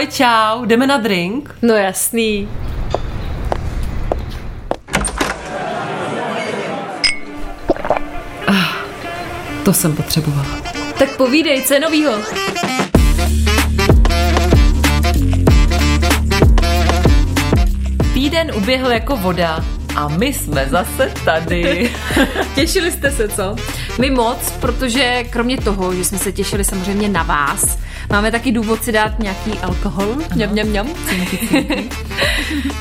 Ahoj, čau, jdeme na drink? No jasný. To jsem potřebovala. Tak povídej, co je novýho? Týden uběhl jako voda a my jsme zase tady. Těšili jste se, co? My moc, protože kromě toho, že jsme se těšili samozřejmě na vás, máme taky důvod si dát nějaký alkohol. Mňam.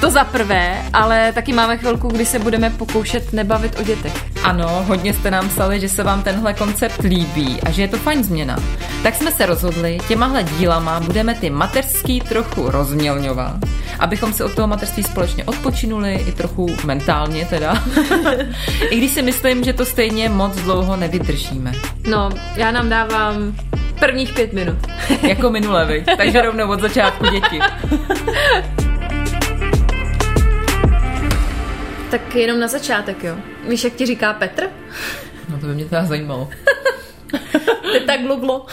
To za prvé, ale taky máme chvilku, kdy se budeme pokoušet nebavit o dětech. Ano, hodně jste nám psali, že se vám tenhle koncept líbí a že je to fajn změna. Tak jsme se rozhodli, těmahle dílama budeme ty mateřský trochu rozmělňovat, abychom se od toho mateřství společně odpočinuli, i trochu mentálně teda. I když si myslím, že to stejně moc dlouho nevydržíme. No, já nám dávám prvních 5 minut. Jako minule, viď? Takže rovnou od začátku děti. Tak jenom na začátek, jo. Víš, jak ti říká Petr? No to by mě teda zajímalo. Ty tak glublo.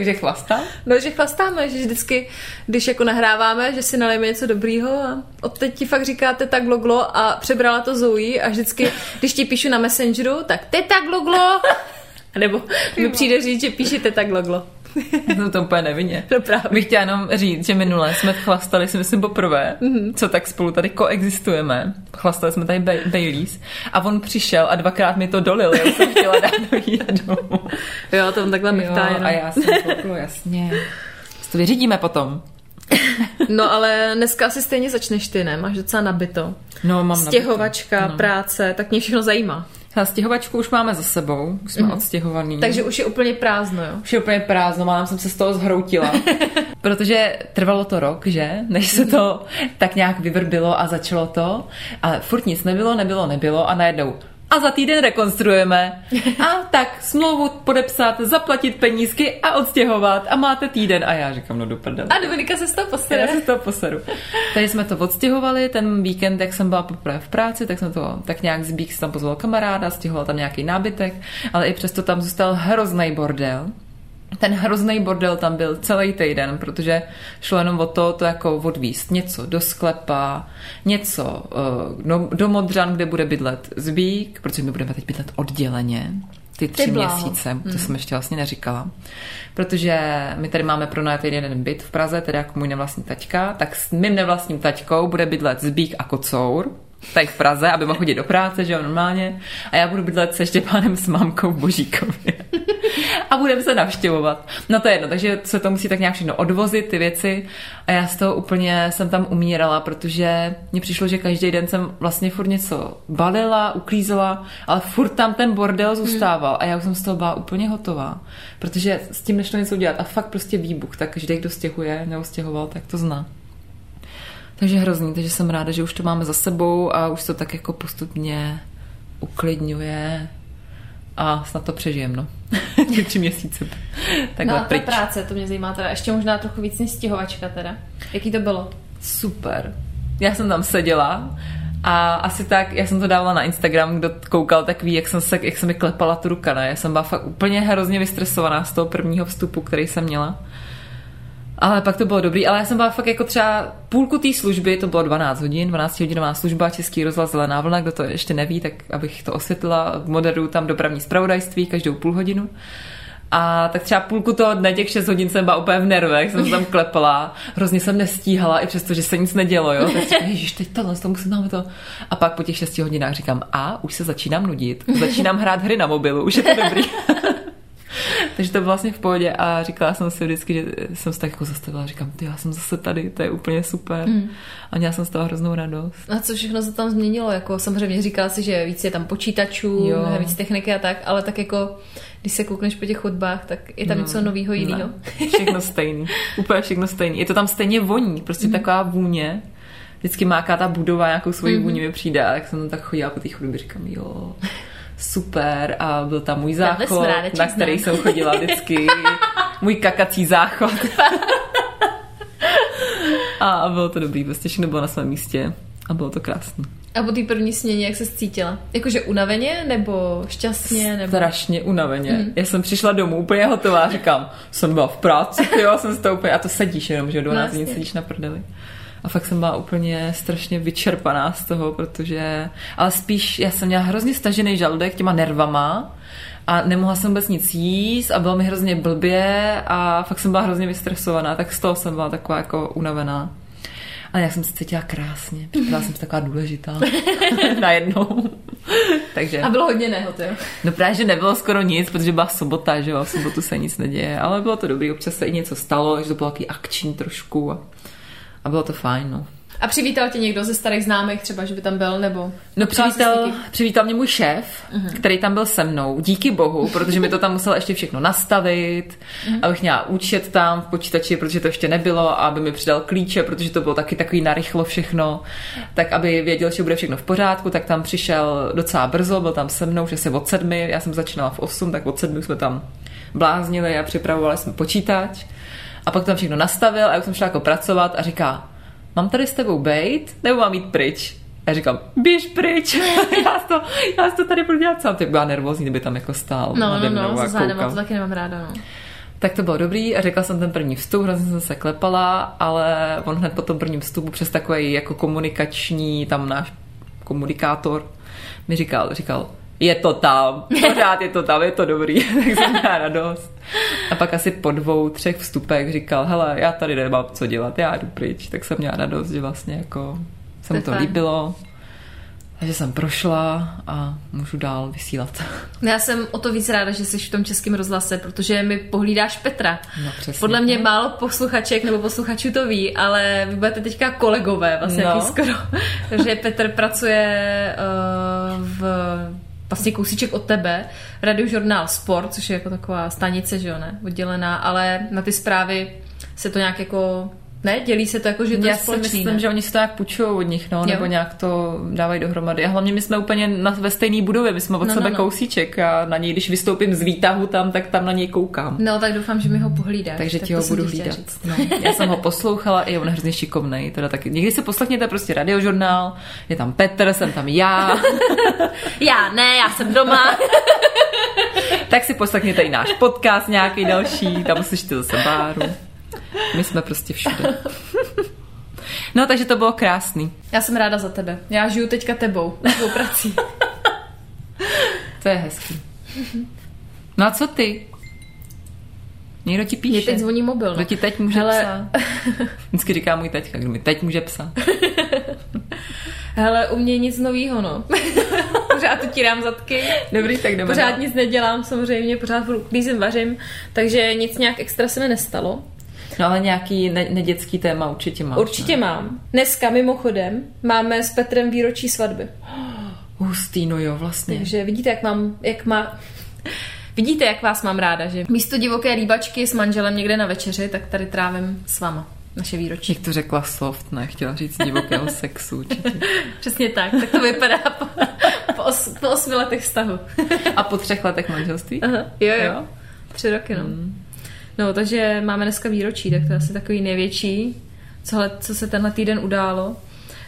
Že chvastám? No, že chvastáme, že vždycky, když jako nahráváme, že si nalejeme něco dobrýho a odteď ti fakt říká teta gloglo a přebrala to Zoe a vždycky, když ti píšu na Messengeru, tak teta gloglo, nebo mi přijde říct, že píše teta gloglo. No to úplně nevinně. No právě. Bych chtěla jenom říct, že minule jsme chlastali, si myslím poprvé, co tak spolu tady koexistujeme. Chlastali jsme tady Baileys a on přišel a 2krát mi to dolil, já jsem chtěla dát domů. Jo, to on takhle nechtá jenom. A já jsem kouklu, jasně. To vyřídíme potom. No ale dneska asi stejně začneš ty, ne? Máš docela nabito. No, mám stěhovačka, no. Práce, tak mě všechno zajímá. A stěhovačku už máme za sebou, už jsme odstěhovaný. Takže už je úplně prázdno, jo? Už je úplně prázdno, mám jsem se z toho zhroutila. Protože trvalo to rok, že? Než se to tak nějak vyvrbilo a začalo to. A furt nic nebylo a najednou a za týden rekonstruujeme. A tak smlouvu podepsat, zaplatit penízky a odstěhovat a máte týden. A já říkám, no do prdele. A Dominika se z toho posere. Já se z toho poseru. Takže jsme to odstěhovali, ten víkend, jak jsem byla poprvé v práci, tak jsem to tak nějak zbík, si tam pozval kamaráda, stěhoval tam nějaký nábytek, ale i přesto tam zůstal hrozný bordel. Ten hrozný bordel tam byl celý týden, protože šlo jenom o to jako odvíst něco do sklepa, něco do Modřan, kde bude bydlet Zbík, protože my budeme teď bydlet odděleně ty 3 měsíce, to jsem ještě vlastně neříkala. Protože my tady máme pronajat jeden byt v Praze, teda jako můj nevlastní taťka, tak s mým nevlastním taťkou bude bydlet Zbík a kocour tady v Praze, aby mohl chodit do práce, že jo, normálně. A já budu bydlet se Štěpánem s mámkou v Božíkově. A budeme se navštěvovat. No to je jedno, takže se to musí tak nějak všechno odvozit, ty věci. A já z toho úplně jsem tam umírala, protože mně přišlo, že každý den jsem vlastně furt něco balila, uklízela, ale furt tam ten bordel zůstával. A já už jsem z toho byla úplně hotová, protože s tím nešlo něco udělat. A fakt prostě výbuch, tak každý, kdo stěhuje, nebo stěhoval, tak to zná. Takže hrozný, takže jsem ráda, že už to máme za sebou a už to tak jako postupně uklidňuje a snad to přežijeme, no. 3 měsíce. Takhle no a ta pryč. Práce, to mě zajímá teda. Ještě možná trochu víc než stěhovačka teda. Jaký to bylo? Super. Já jsem tam seděla a asi tak, já jsem to dávala na Instagram, kdo koukal, tak ví, jak se mi klepala tu ruka, ne? Já jsem byla fakt úplně hrozně vystresovaná z toho prvního vstupu, který jsem měla. Ale pak to bylo dobrý, ale já jsem byla fakt jako třeba půlku té služby, to bylo 12 hodin, 12-hodinová služba, Český rozhlas Zelená vlna, kdo to ještě neví, tak abych to osvětlila, moderuju tam dopravní zpravodajství každou půl hodinu. A tak třeba půlku toho dne, těch 6 hodin jsem byla úplně v nervech, jsem se tam klepala, hrozně jsem nestíhala, i přesto, že se nic nedělo, jo. Tak říkám, ježiš, teď to musím máme to. A pak po těch 6 hodinách říkám, a už se začínám nudit, začínám hrát hry na mobilu, už je to dobrý. Takže to bylo vlastně v pohodě a říkala jsem si vždycky, že jsem se tak jako zastavila a říkám, ty já jsem zase tady, to je úplně super a měla jsem z toho hroznou radost. A co všechno se tam změnilo, jako samozřejmě říkala si, že víc je tam počítačů, víc techniky a tak, ale tak jako když se koukneš po těch chodbách, tak je tam něco novýho jiného. Všechno stejný, úplně všechno stejný. Je to tam stejně voní, prostě taková vůně. Vždycky máká ta budova nějakou svoji vůni mi přijde a tak jsem tam tak chodila po té chodbě, říkám, jo. Super, a byl tam můj záchod, na který jsem chodila vždycky, můj kakací záchod. A bylo to dobrý, vlastně všechno bylo na svém místě a bylo to krásné. A po té první směně, jak se cítila? Jakože unaveně nebo šťastně? Nebo... Strašně unaveně. Já jsem přišla domů úplně hotová, říkám, jsem byla v práci, jo, jsem stoupila. A to sedíš jenom, že 12 dní sedíš na prdeli. A fakt jsem byla úplně strašně vyčerpaná z toho, protože... Ale spíš, já jsem měla hrozně stažený žaludek těma nervama a nemohla jsem vůbec nic jíst a bylo mi hrozně blbě a fakt jsem byla hrozně vystresovaná, tak z toho jsem byla taková jako unavená. Ale já jsem se cítila krásně. Připadala jsem se taková důležitá. Najednou. Takže... A bylo hodně nehoty. No právě, že nebylo skoro nic, protože byla sobota, že jo? V sobotu se nic neděje. Ale bylo to dobrý. Občas se i něco stalo, takže to bylo takový akční trošku. A bylo to fajn, no. A přivítal tě někdo ze starých známých třeba, že by tam byl, nebo... No přivítal mě můj šéf, který tam byl se mnou, díky bohu, protože mi to tam muselo ještě všechno nastavit, abych měla účet tam v počítači, protože to ještě nebylo, a aby mi přidal klíče, protože to bylo taky takový narychlo všechno, tak aby věděl, že bude všechno v pořádku, tak tam přišel docela brzo, byl tam se mnou, že se od 7, já jsem začínala v 8, tak od 7 jsme tam bláznili a připravovali jsme počítač. A pak tam všechno nastavil a já jsem šla jako pracovat a říká, mám tady s tebou bejt, nebo mám jít pryč? A já říkám, běž pryč, já to tady budu dělat sám. Teď byla nervózní, kdyby tam jako stál. No, za zádama, to taky nemám ráda, no. Tak to bylo dobrý a řekla jsem ten první vstup, hrozně jsem se klepala, ale on hned po tom prvním vstupu přes takový jako komunikační, tam náš komunikátor mi říkal, je to tam, pořád je to tam, je to dobrý, tak jsem měla radost. A pak asi po 2, 3 vstupech říkal, hele, já tady nemám co dělat, já jdu pryč, tak jsem měla radost, že vlastně jako se mu to líbilo, že jsem prošla a můžu dál vysílat. Já jsem o to víc ráda, že jsi v tom Českém rozhlase, protože mi pohlídáš Petra. No, přesně. Podle mě málo posluchaček nebo posluchačů to ví, ale vy budete teďka kolegové vlastně taky skoro. Takže Petr pracuje vlastně kousíček od tebe, Radiožurnál Sport, což je jako taková stanice, že jo, ne, oddělená, ale na ty zprávy se to nějak jako, ne, dělí se to jako, že to je společný. Já si myslím, že oni se to nějak půjčují od nich, no, nebo nějak to dávají dohromady. A hlavně my jsme úplně ve stejné budově, my jsme od sebe kousíček a na něj, když vystoupím z výtahu tam, tak tam na něj koukám. No, tak doufám, že mi ho pohlídáš. Takže ti ho budu hlídat. No, já jsem ho poslouchala i on je hrozně šikovnej. Teda taky. Někdy se poslechněte prostě Radiožurnál, je tam Petr, jsem tam já. Já ne, já jsem doma. Tak si poslechněte i náš podcast nějaký další, tam slyšíte zase Báru. My jsme prostě všude. No, takže to bylo krásný. Já jsem ráda za tebe. Já žiju teďka tebou. Tvou prací. To je hezký. No a co ty? Někdo ti píše. Mě teď zvoní mobil. Kdo ti teď může psát? Vždycky říká můj teďka, kdo mi teď může psát. Hele, u mě nic novýho, no. Pořád utírám zadky. Dobrý, tak jdeme. Pořád nic nedělám, samozřejmě. Pořád klízím, vařím. Takže nic nějak extra se mi nestalo. No ale nějaký nedětský téma určitě máš. Určitě mám. Dneska mimochodem máme s Petrem výročí svatby. Hustý, no jo, vlastně. Takže vidíte, vidíte, jak vás mám ráda, že místo divoké rýbačky s manželem někde na večeři, tak tady trávím s váma naše výročí. Jak to řekla soft, ne? Chtěla říct divokého sexu určitě. Přesně tak, tak to vypadá po 8 letech vztahu. A po 3 letech manželství? Aha, jo. 3 roky, no. No, takže máme dneska výročí, tak to je asi takový největší, co se tenhle týden událo.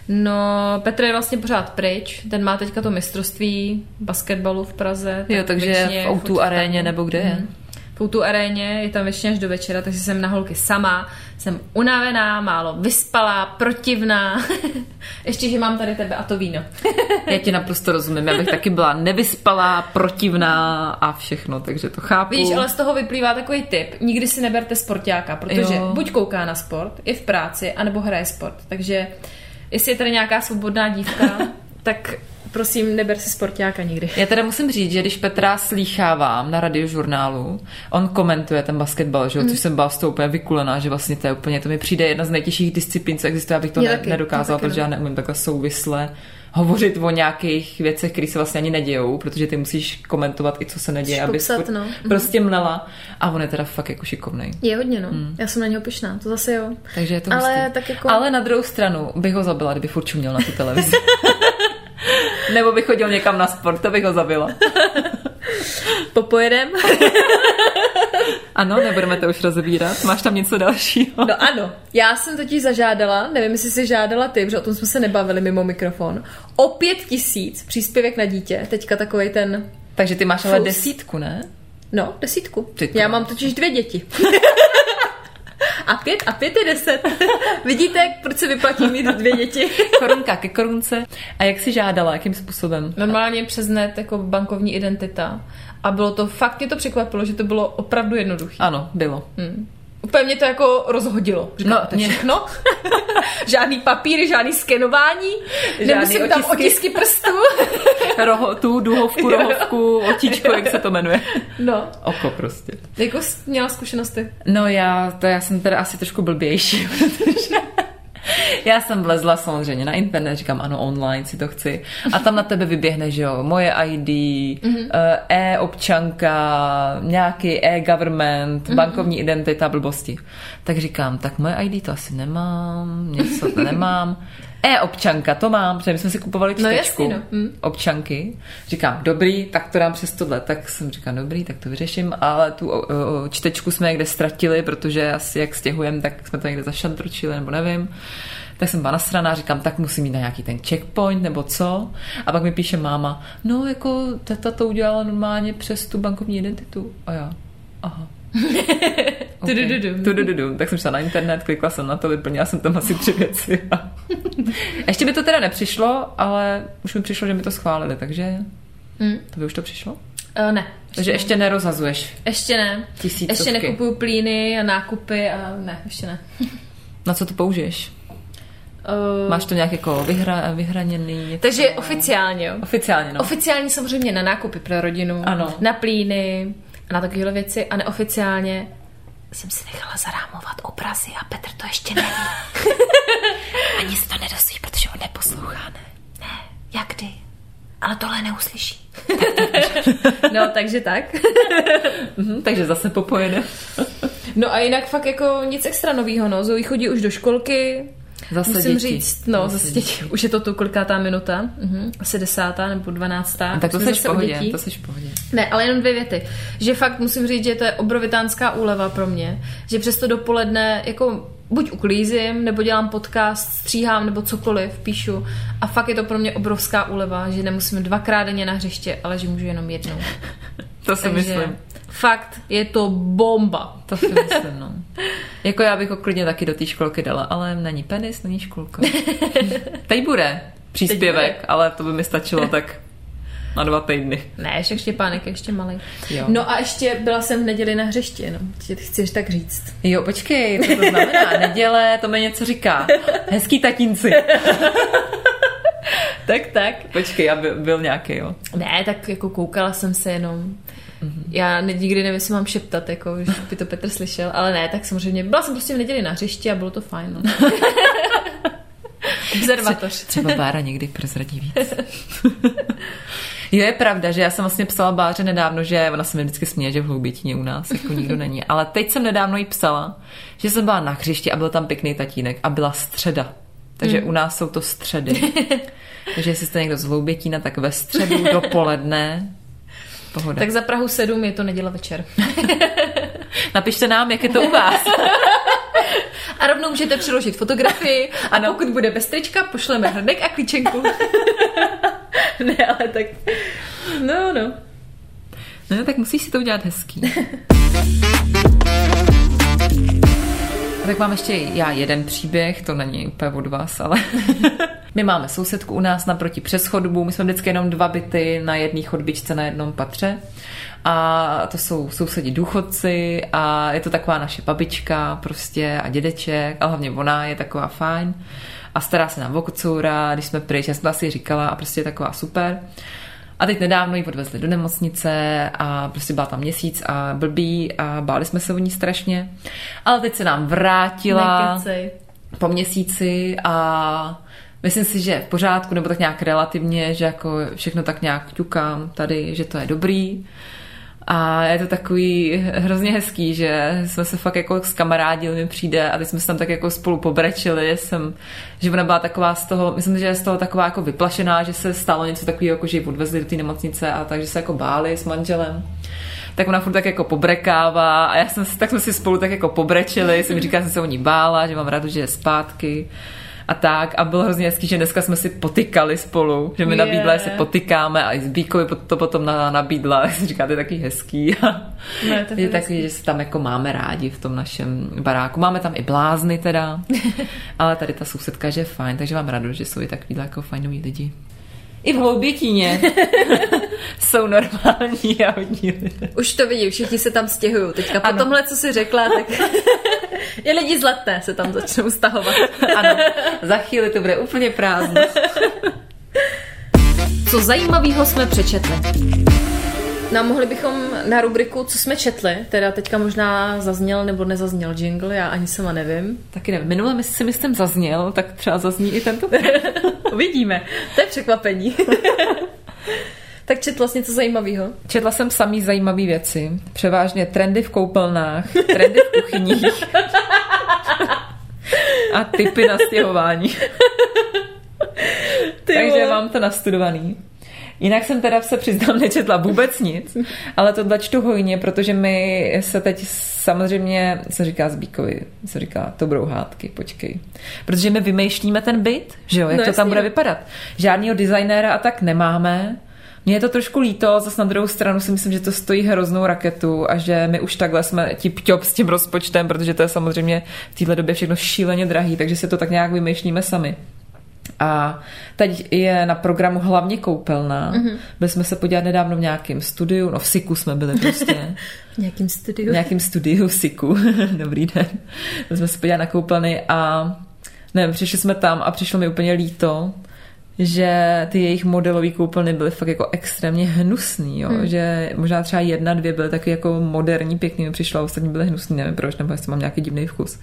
No, Petr je vlastně pořád pryč, ten má teďka to mistrovství basketbalu v Praze. Jo, takže v O2 aréně nebo kde je? V O2 aréně, je tam většině až do večera, takže jsem na holky sama, jsem unavená, málo vyspalá, protivná. Ještě, že mám tady tebe a to víno. Já ti naprosto rozumím, já bych taky byla nevyspalá, protivná a všechno, takže to chápu. Víš, ale z toho vyplývá takový tip, nikdy si neberte sportáka, protože buď kouká na sport, je v práci, anebo hraje sport, takže jestli je tady nějaká svobodná dívka, tak... Prosím, neber si sportáka nikdy. Já teda musím říct, že když Petra slýchávám na Radiožurnálu, on komentuje ten basketbal, že jo, což jsem byla z toho úplně vykulená, že vlastně to je úplně, to mi přijde jedna z nejtěžších disciplín, co existuje, abych to nedokázala, protože já neumím takhle souvisle hovořit o nějakých věcech, které se vlastně ani nedějou, protože ty musíš komentovat i co se neděje, aby prostě mlela. A on je teda fakt jako šikovnej. Je hodně, no. Já jsem na něho pyšná, to zase jo. Takže je to hustý. Jako... Ale na druhou stranu bych ho zabila, kdyby furt čuměl na tu televizi. Nebo bych chodil někam na sport, to bych ho zabila. Popojedem. Ano, nebudeme to už rozebírat. Máš tam něco dalšího? No ano. Já jsem totiž zažádala, nevím, jestli jsi žádala ty, protože o tom jsme se nebavili mimo mikrofon, o 5000 příspěvek na dítě. Teďka takovej ten... Takže ty máš ale 10, ne? No, 10. Já mám totiž 2 děti. A 5 a 5 je 10. Vidíte, proč se vyplatí mít 2 děti? Korunka ke korunce. A jak jsi žádala? Jakým způsobem? Normálně přes net, jako bankovní identita. A bylo to, fakt mě to překvapilo, že to bylo opravdu jednoduché. Ano, bylo. Úplně mě to jako rozhodilo. Říkám, no, mě všechno. Žádný papíry, žádný skenování. Nemusím tam otisky prstů. Duhovku, otičku, jak se to jmenuje. No. Oko prostě. Jako měla zkušenosti? No já jsem teda asi trošku blbější, protože... Já jsem vlezla samozřejmě na internet, říkám ano, online si to chci. A tam na tebe vyběhne, že jo, moje ID, e-občanka, nějaký e-government, bankovní identita, blbosti. Tak říkám, tak moje ID to asi nemám, něco to nemám. E-občanka, to mám, protože my jsme si kupovali čtečku, občanky. Říkám, dobrý, tak to dám přes tohle. Tak jsem říkám, dobrý, tak to vyřeším, ale tu čtečku jsme někde ztratili, protože asi jak stěhujeme, tak jsme to někde zašantročili, nebo nevím. Tak jsem byla nasraná, říkám, tak musím jít na nějaký ten checkpoint, nebo co. A pak mi píše máma, no jako teta to udělala normálně přes tu bankovní identitu. A já, aha. Okay. Tak jsem šla na internet, klikla jsem na to, vyplnila jsem tam asi 3 věci. Ještě by to teda nepřišlo, ale už mi přišlo, že mi to schválili, takže to by už to přišlo? Ne. Takže ještě nerozhazuješ? Ještě ne. Tisícovky. Ještě nekupuju plíny a nákupy a ne, ještě ne. Na co to použiješ? Máš to nějak jako vyhraněný? Takže oficiálně, jo? Oficiálně, no. Oficiálně samozřejmě na nákupy pro rodinu, ano. Na plíny... na takovéhle věci a neoficiálně jsem si nechala zarámovat obrazy a Petr to ještě neví. Ani se to nedozví, protože on neposlouchá, ne? Ne, jak kdy? Ale tohle neuslyší. No, takže tak. Takže zase popojede. No a jinak fakt jako nic extra novýho, no. Zoe chodí už do školky. Zase musím děti. Říct, no, zase děti. Už je to tu kolikátá minuta, asi 10. nebo 12. Tak to seš v pohodě, to seš v pohodě. Ne, ale jenom 2 věty. Že fakt musím říct, že to je obrovitánská úleva pro mě, že přesto dopoledne jako buď uklízím, nebo dělám podcast, stříhám, nebo cokoliv, píšu. A fakt je to pro mě obrovská úleva, že nemusím 2x denně na hřiště, ale že můžu jenom jednou. To si myslím. Fakt, je to bomba. To si myslím, no. Jako já bych ho klidně taky do té školky dala, ale není penis, není školka. Teď bude příspěvek, teď bude. Ale to by mi stačilo tak na 2 týdny. Ne, ještě pánek, ještě malý. Jo. No a ještě byla jsem v neděli na hřiště, no. Chceš tak říct. Jo, počkej, co to znamená? Neděle, to mi něco říká. Hezký tatínci. Tak. Počkej, já byl nějaký, jo. Ne, tak jako koukala jsem se jenom... Já nikdy nevím, jestli mám šeptat, jako, že by to Petr slyšel, ale ne, tak samozřejmě. Byla jsem prostě v neděli na hřišti a bylo to fajn. No. Observatoř. Třeba Bára někdy prozradí víc. Jo, je pravda, že já jsem vlastně psala Báře nedávno, že ona se mi vždycky směje, že v Hloubětíně u nás jako nikdo není, ale teď jsem nedávno jí psala, že jsem byla na hřišti a byl tam pěkný tatínek a byla středa. Takže u nás jsou to středy. Takže jestli jste někdo z Hloubětína, tak ve středu dopoledne. Pohoda. Tak za Prahu 7 je to neděle večer. Napište nám, jak je to u vás. A rovnou můžete přiložit fotografii a pokud bude bez trička, pošleme hrnek a klíčenku. Ne, ale tak... No. No, tak musíš si to udělat hezký. Tak mám ještě já jeden příběh, to není úplně od vás, ale... My máme sousedku u nás naproti přes chodbu, my jsme vždycky jenom 2 byty na jedné chodbičce, na jednom patře a to jsou sousedi důchodci a je to taková naše babička prostě a dědeček, ale hlavně ona je taková fajn a stará se nám o kocoura, když jsme pryč, já jsem to asi říkala a prostě je taková super. A teď nedávno ji odvezli do nemocnice a prostě byla tam měsíc a blbý a báli jsme se o ní strašně. Ale teď se nám vrátila po měsíci a myslím si, že v pořádku, nebo tak nějak relativně, že jako všechno tak nějak ťukám tady, že to je dobrý. A je to takový hrozně hezký, že jsme se fakt jako zkamarádili, mi přijde a teď jsme se tam tak jako spolu pobrečili, že ona byla taková z toho, myslím, že je z toho taková jako vyplašená, že se stalo něco takového, jako že ji odvezli do té nemocnice a takže se jako báli s manželem. tak ona furt tak jako pobrekává a tak jsme si spolu tak jako pobrečili, jsem říkala, že jsem se o ní bála, že mám rádu, že je zpátky a tak, a bylo hrozně hezký, že dneska jsme si potykali spolu, že mi nabídla, že se potykáme a i Zbíkovi to potom nabídla, jak si říká, to je taky hezký. Ne, to je takový, že se tam jako máme rádi v tom našem baráku. Máme tam i blázny teda, ale tady ta sousedka, že je fajn, takže mám rádu, že jsou i takovýhle jako fajnový lidi. I v Hloubětíně jsou normální a hodní lidé. Už to vidím, všichni se tam stěhují. Teďka po tomhle, co jsi řekla, tak je lidi zlaté se tam začnou stahovat. Ano, za chvíli to bude úplně prázdno. Co zajímavého jsme přečetli? No, mohli bychom na rubriku, co jsme četli, teda teďka možná zazněl nebo nezazněl jingle, já ani sama nevím. Taky nevím. Minule si myslím zazněl, tak třeba zazní i tento. Uvidíme. To je překvapení. Tak četla jsi něco zajímavého? Četla jsem samý zajímavé věci. Převážně trendy v koupelnách, trendy v kuchyních a tipy na stěhování. Takže mám to nastudovaný. Jinak jsem teda se přiznám nečetla vůbec nic, ale tohle čtu hojně, protože my se teď samozřejmě, se říká Zbíkovi, se říká, to budou hádky, počkej. Protože my vymýšlíme ten byt, že jo, jak no to jasný. Tam bude vypadat. Žádnýho designéra a tak nemáme. Mně je to trošku líto, zase na druhou stranu si myslím, že to stojí hroznou raketu a že my už takhle jsme tip-top s tím rozpočtem, protože to je samozřejmě v této době všechno šíleně drahý, takže se to tak nějak vymýšlíme sami. A teď je na programu hlavně koupelna. Mm-hmm. Byli jsme se podívat nedávno v nějakém studiu, no v Siku jsme byli prostě. V nějakém studiu? V nějakém studiu v Siku. Dobrý den. Byli jsme se podívat na koupelny a nevím, přišli jsme tam a přišlo mi úplně líto, že ty jejich modelové koupelny byly fakt jako extrémně hnusný, jo? Že možná třeba 1, 2 byly taky jako moderní, pěkný mi přišlo a ostatní byly hnusný, nevím proč, nebo jestli mám nějaký divný vkus.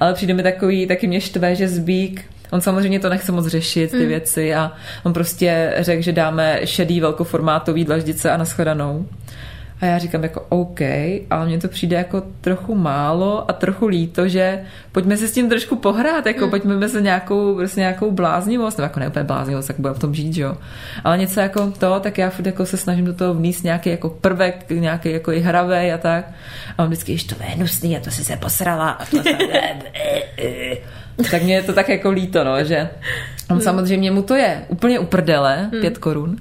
Ale přijde mi takový, taky mě štve, že Zbík, on samozřejmě to nechce moc řešit, ty věci, a on prostě řekl, že dáme šedý velkoformátový dlaždice a nashledanou. A já říkám jako OK, ale mně to přijde jako trochu málo a trochu líto, že pojďme si s tím trošku pohrát, jako pojďme se nějakou bláznivost, nebo jako ne úplně bláznivost, tak budeme v tom žít, jo. Ale něco jako to, tak já furt jako se snažím do toho vníst nějaký jako prvek, nějaký jako i hravej a tak. A on vždycky, ještě to je hnusný, a to si se posrala a to se... Tak mě je to tak jako líto, no, že on samozřejmě mu to je úplně uprdele, 5 korun,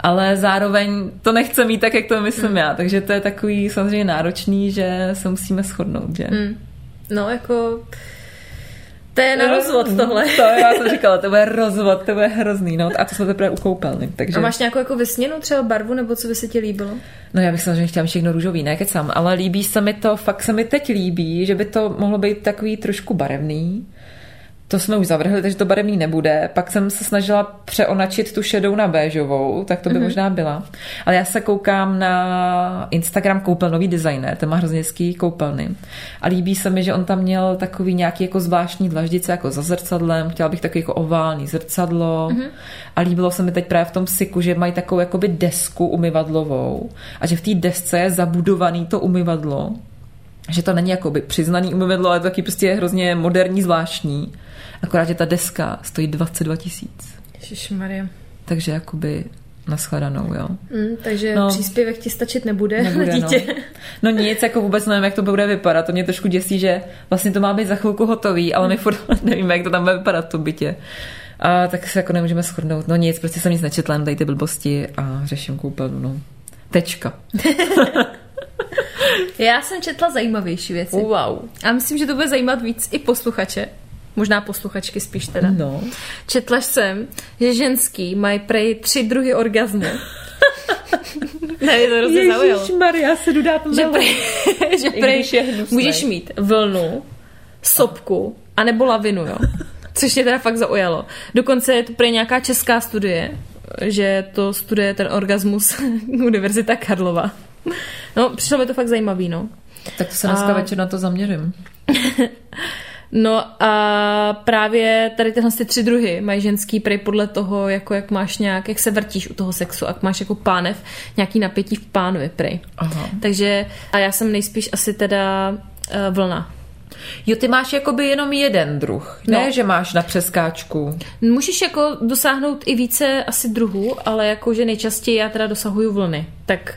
ale zároveň to nechce mít tak, jak to myslím já, takže to je takový samozřejmě náročný, že se musíme shodnout, že? No, jako... To je na rozvod tohle. To já jsem říkala, to bude rozvod, to bude hrozný, no. A to jsme teprve u koupelny, takže... A máš nějakou jako vysněnou třeba barvu, nebo co by se ti líbilo? No, já bych samozřejmě chtěla všechno růžový, ne kecám, ale líbí se mi to, fakt se mi teď líbí, že by to mohlo být takový trošku barevný. To jsme už zavrhli, takže to barevný nebude. Pak jsem se snažila přeonačit tu šedou na béžovou, tak to by možná byla. Ale já se koukám na Instagram koupelnový designer, ten má hrozně hezký koupelny. A líbí se mi, že on tam měl takový nějaký jako zvláštní dlaždice jako za zrcadlem, chtěla bych takový jako ovální zrcadlo. A líbilo se mi teď právě v tom Siku, že mají takovou jakoby desku umyvadlovou a že v té desce je zabudovaný to umyvadlo. Že to není jakoby přiznaný umyvadlo, ale to taky prostě je hrozně moderní, zvláštní. Akorát, že ta deska stojí 22 000. Ježišmarja. Takže jakoby nashledanou, jo. Takže no, příspěvek ti stačit nebude dítě. No. No nic, jako vůbec nevím, jak to bude vypadat. To mě trošku děsí, že vlastně to má být za chvilku hotový, ale my furt nevíme, jak to tam bude vypadat v tom bytě. A tak se jako nemůžeme shodnout. No nic, prostě jsem nic nečetla, tady ty blbosti a řeším koupelnu, no. Tečka. Já jsem četla zajímavější věci. Wow. A myslím, že to bude zajímat víc i posluchače. Možná posluchačky spíš teda. No. Četla jsem, že ženský mají prej 3 druhy orgazmu. Ne, je to hrozně zaujalo. Ježišmarja, se jdu dát melu. Že prej můžeš mít vlnu, sopku, anebo lavinu, jo. Což mě teda fakt zaujalo. Dokonce je to prej nějaká česká studie, že to studuje ten orgasmus Univerzita Karlova. No, přišlo mi to fakt zajímavý, no. Tak to se dneska večer na to zaměřím. No a právě tady tyhle 3 druhy mají ženský prej podle toho, jako jak máš nějak, jak se vrtíš u toho sexu, jak máš jako pánev, nějaký napětí v pánovi prej. Aha. Takže a já jsem nejspíš asi teda vlna. Jo, ty máš jakoby jenom 1 druh, ne, no. Že máš na přeskáčku. Můžeš jako dosáhnout i více asi druhů, ale jakože nejčastěji já teda dosahuju vlny, tak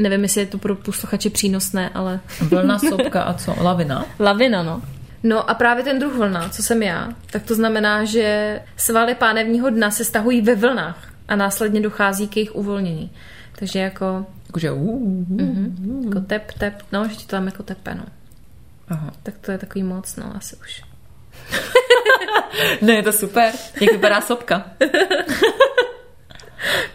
Nevím, jestli je to pro posluchače přínosné, ale... Vlna, sopka a co? Lavina? Lavina, no. No a právě ten druh vlna, co jsem já, tak to znamená, že svaly pánevního dna se stahují ve vlnách a následně dochází k jejich uvolnění. Takže jako... Jakože jako tep, no, že ti to tam jako tepe, no. Aha. Tak to je takový moc, no, asi už. Ne, je to super. Jak vypadá sopka?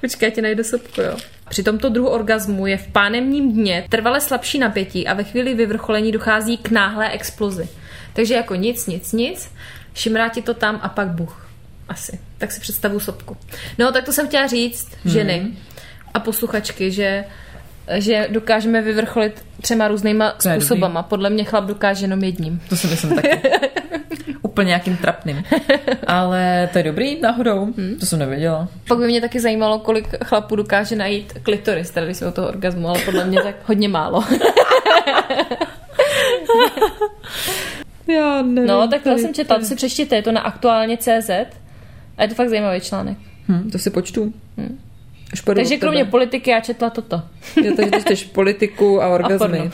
Počkej, já ti najdu sopku, jo. Při tomto druhu orgazmu je v pánemním dně trvale slabší napětí a ve chvíli vyvrcholení dochází k náhlé explozi. Takže jako nic, šimrá ti to tam a pak buch. Asi. Tak si představu sopku. No, tak to jsem chtěla říct, ženy a posluchačky, že dokážeme vyvrcholit 3 různýma způsobama. Podle mě chlap dokáže jenom jedním. To si myslím taky. Úplně nějakým trapným. Ale to je dobrý náhodou. To jsem nevěděla. Pak by mě taky zajímalo, kolik chlapů dokáže najít klitoris, tady když se o toho orgazmu, ale podle mě tak hodně málo. Já nevím. No, tak jsem četla, to si přečtěte, je to na aktuálně.cz a je to fakt zajímavý článek. To si počtu. Takže kromě politiky já četla toto. Jo, takže čteš politiku a orgazmy.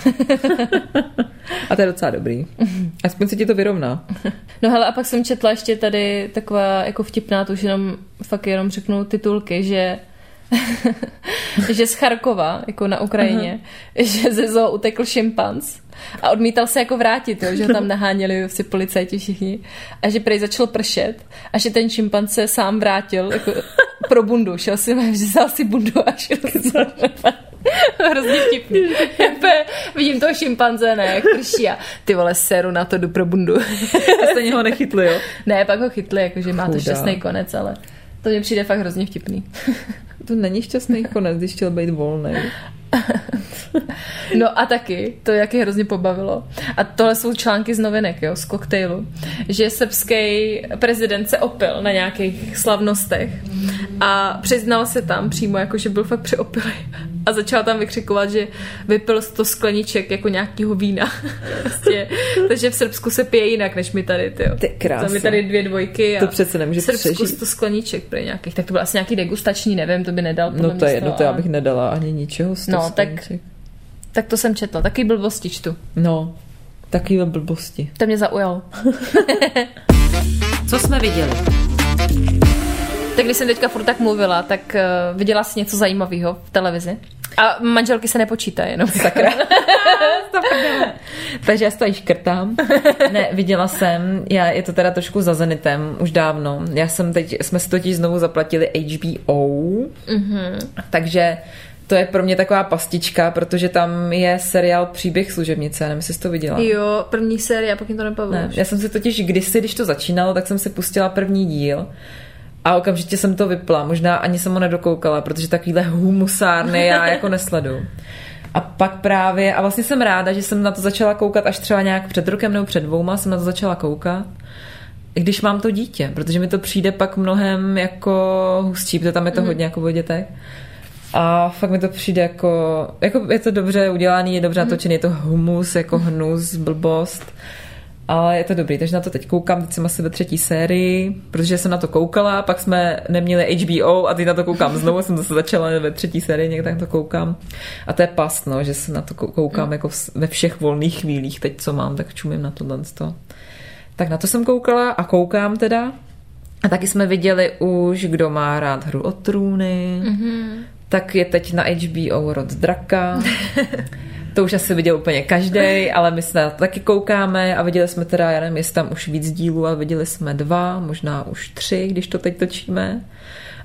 A to je docela dobrý. Aspoň se ti to vyrovná. No hele, a pak jsem četla ještě tady taková jako vtipná, to už jenom řeknu titulky, že že z Charkova, jako na Ukrajině, že ze zoo utekl šimpanz a odmítal se jako vrátit, jo, že ho tam naháněli si policajti všichni a že prej začal pršet a že ten šimpanz se sám vrátil jako pro bundu, šel si, vzal si bundu a šel si hrozně vtipný. Vidím toho šimpanze, ne, jak prší a ty vole, seru na to, jdu pro bundu. Stejně ho nechytli, jo? Ne, pak ho chytli, jakože má to šťastný konec, ale to mně přijde fakt hrozně vtipný. To není šťastný konec, když chtěl být volný. No a taky, to jak je hrozně pobavilo. A tohle jsou články z novinek, jo, z koktejlu, že srbský prezident se opil na nějakých slavnostech a přiznal se tam přímo, jako že byl fakt přeopilý a začal tam vykřikovat, že vypil 100 skleniček jako nějakýho vína. Vlastně. Takže v Srbsku se pije jinak, než my tady, tyjo. Ty krásně. Tam je tady 2 dvojky a to přece nemůže v Srbsku 100 skleniček pro nějakých. Tak to byl asi nějaký degustační, nevím, to by nedal. No to je jedno, to já bych nedala ani ničeho. No, tak to jsem četla. Taky blbosti čtu. No, taky blbosti. To mě zaujalo. Co jsme viděli? Tak když jsem teďka furt tak mluvila, tak viděla jsi něco zajímavého v televizi. A manželky se nepočítá jenom. Sakra. Takže já se tady škrtám. Ne, viděla jsem, je to teda trošku za Zenitem, už dávno. Jsme si totiž znovu zaplatili HBO, takže to je pro mě taková pastička, protože tam je seriál Příběh služebnice, nevím, jestli jsi to viděla. Jo, první série, pak jim to nebaví. Ne, já jsem si totiž kdysi, když to začínalo, tak jsem si pustila první díl a okamžitě jsem to vypla. Možná ani jsem ho nedokoukala, protože takovýhle humusárny já jako nesleduju. A pak právě, a vlastně jsem ráda, že jsem na to začala koukat až třeba nějak před rokem nebo před 2 jsem na to začala koukat. Když mám to dítě, protože mi to přijde pak mnohem jako hustší, protože tam je to hodně jako o dětech. A fakt mi to přijde jako je to dobře udělaný, je dobře natočený, je to humus, jako hnus, blbost, ale je to dobrý, takže na to teď koukám, teď jsem asi ve 3. sérii, protože jsem na to koukala, pak jsme neměli HBO a teď na to koukám znovu, jsem zase začala ve 3. sérii, někde tak to koukám a to je past, no, že se na to koukám jako ve všech volných chvílích teď, co mám, tak čumím na tohle. Tak na to jsem koukala a koukám teda a taky jsme viděli už Kdo má rád Hru o trůny, tak je teď na HBO Rod draka. To už asi viděl úplně každej, ale my se na to taky koukáme a viděli jsme teda, já nevím, jestli tam už víc dílů, ale viděli jsme 2, možná už 3, když to teď točíme.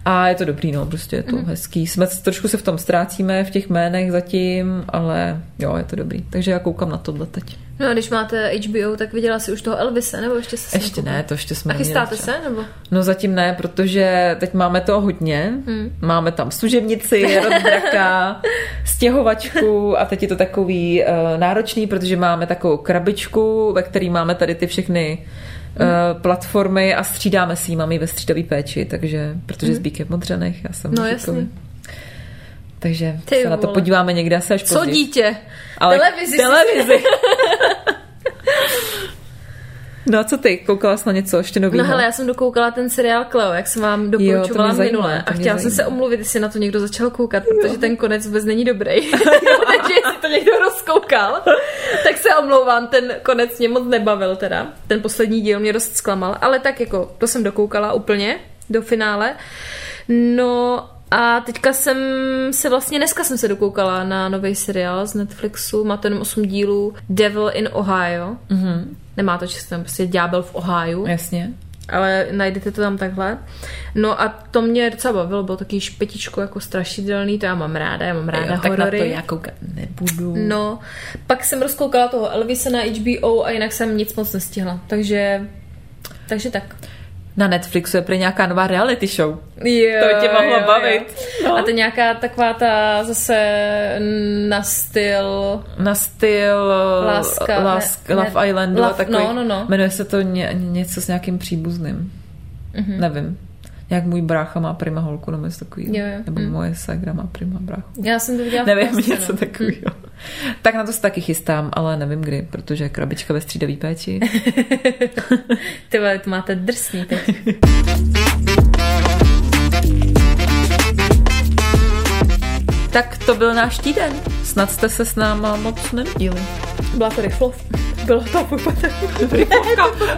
A je to dobrý, no, prostě je to hezký. Trošku se v tom ztrácíme, v těch jménech zatím, ale jo, je to dobrý. Takže já koukám na tohle teď. No a když máte HBO, tak viděla jsi už toho Elvise, nebo ještě se Ještě ne, to ještě jsme. A chystáte se, nebo? No zatím ne, protože teď máme toho hodně. Máme tam Služebnici, Rod draka, Stěhovačku a teď je to takový náročný, protože máme takovou krabičku, ve který máme tady ty všechny platformy a střídáme si ji, máme ji ve střídavý péči, takže, protože s Bíkem Modřanech, já jsem říkala. Takže ty se vole. Na to podíváme někde asi až později. Co dítě? Ale televizi. No a co ty? Koukala jsi na něco ještě nového? No hele, já jsem dokoukala ten seriál Cleo, jak jsem vám doporučovala minule. A chtěla jsem se omluvit, jestli na to někdo začal koukat, protože ten konec vůbec není dobrý. Takže jestli to někdo rozkoukal, tak se omlouvám, ten konec mě moc nebavil teda. Ten poslední díl mě dost zklamal, ale tak jako to jsem dokoukala úplně do finále. No a teďka jsem se vlastně, dneska jsem se dokoukala na nový seriál z Netflixu, má to jenom 8 dílů, Devil in Ohio. Mm-hmm. Nemá to čistě, prostě Ďábel v Ohio. Jasně. Ale najdete to tam takhle. No a to mě docela bavilo, bylo taky špetičko jako strašidelný, to já mám ráda jo, horory. Tak na to já koukat nebudu. No, pak jsem rozkoukala toho Elvisa na HBO a jinak jsem nic moc nestihla, takže tak. Na Netflixu je prý nějaká nová reality show. Jo, to tě mohlo bavit. No. A to nějaká taková ta zase na styl Love Islandu. No. Jmenuje se to něco s nějakým příbuzným. Mm-hmm. Nevím. Jak můj brácha má prima holku, no něco takový. Nebo moje ségra má prima bráchu. Já jsem to viděla. Nevím, něco takového. Tak na to se taky chystám, ale nevím kdy, protože krabička ve střídavý péči. Ty vole, to máte drsný teď. Tak to byl náš týden. Snad jste se s náma moc neměli. Byla to rychlov. Bylo to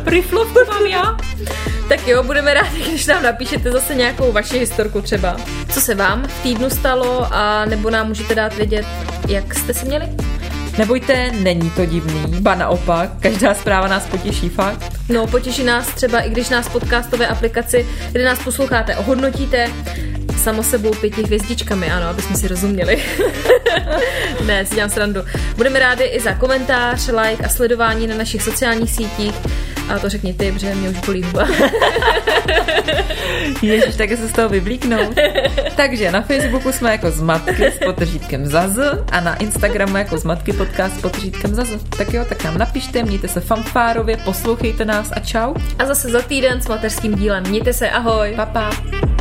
Rychlov to mám já. Tak jo, budeme rádi, když nám napíšete zase nějakou vaši historku třeba. Co se vám v týdnu stalo a nebo nám můžete dát vědět, jak jste se měli. Nebojte, není to divný, ba naopak, každá zpráva nás potěší fakt. No, potěší nás třeba, i když nás podcastové aplikaci, kde nás posloucháte, ohodnotíte samo sebou 5 hvězdičkami, ano, aby jsme si rozuměli. Ne, si dělám srandu. Budeme rádi i za komentář, like a sledování na našich sociálních sítích. A to řekni ty, protože mě už bolí huba. Ježiš, tak se z toho vyblíknou. Takže na Facebooku jsme jako Zmatky s podržítkem zaz a na Instagramu jako Zmatky podcast s podržítkem zaz. Tak jo, tak nám napište, mějte se fanfárově, poslouchejte nás a čau. A zase za týden s mateřským dílem. Mějte se, ahoj. Pa, pa.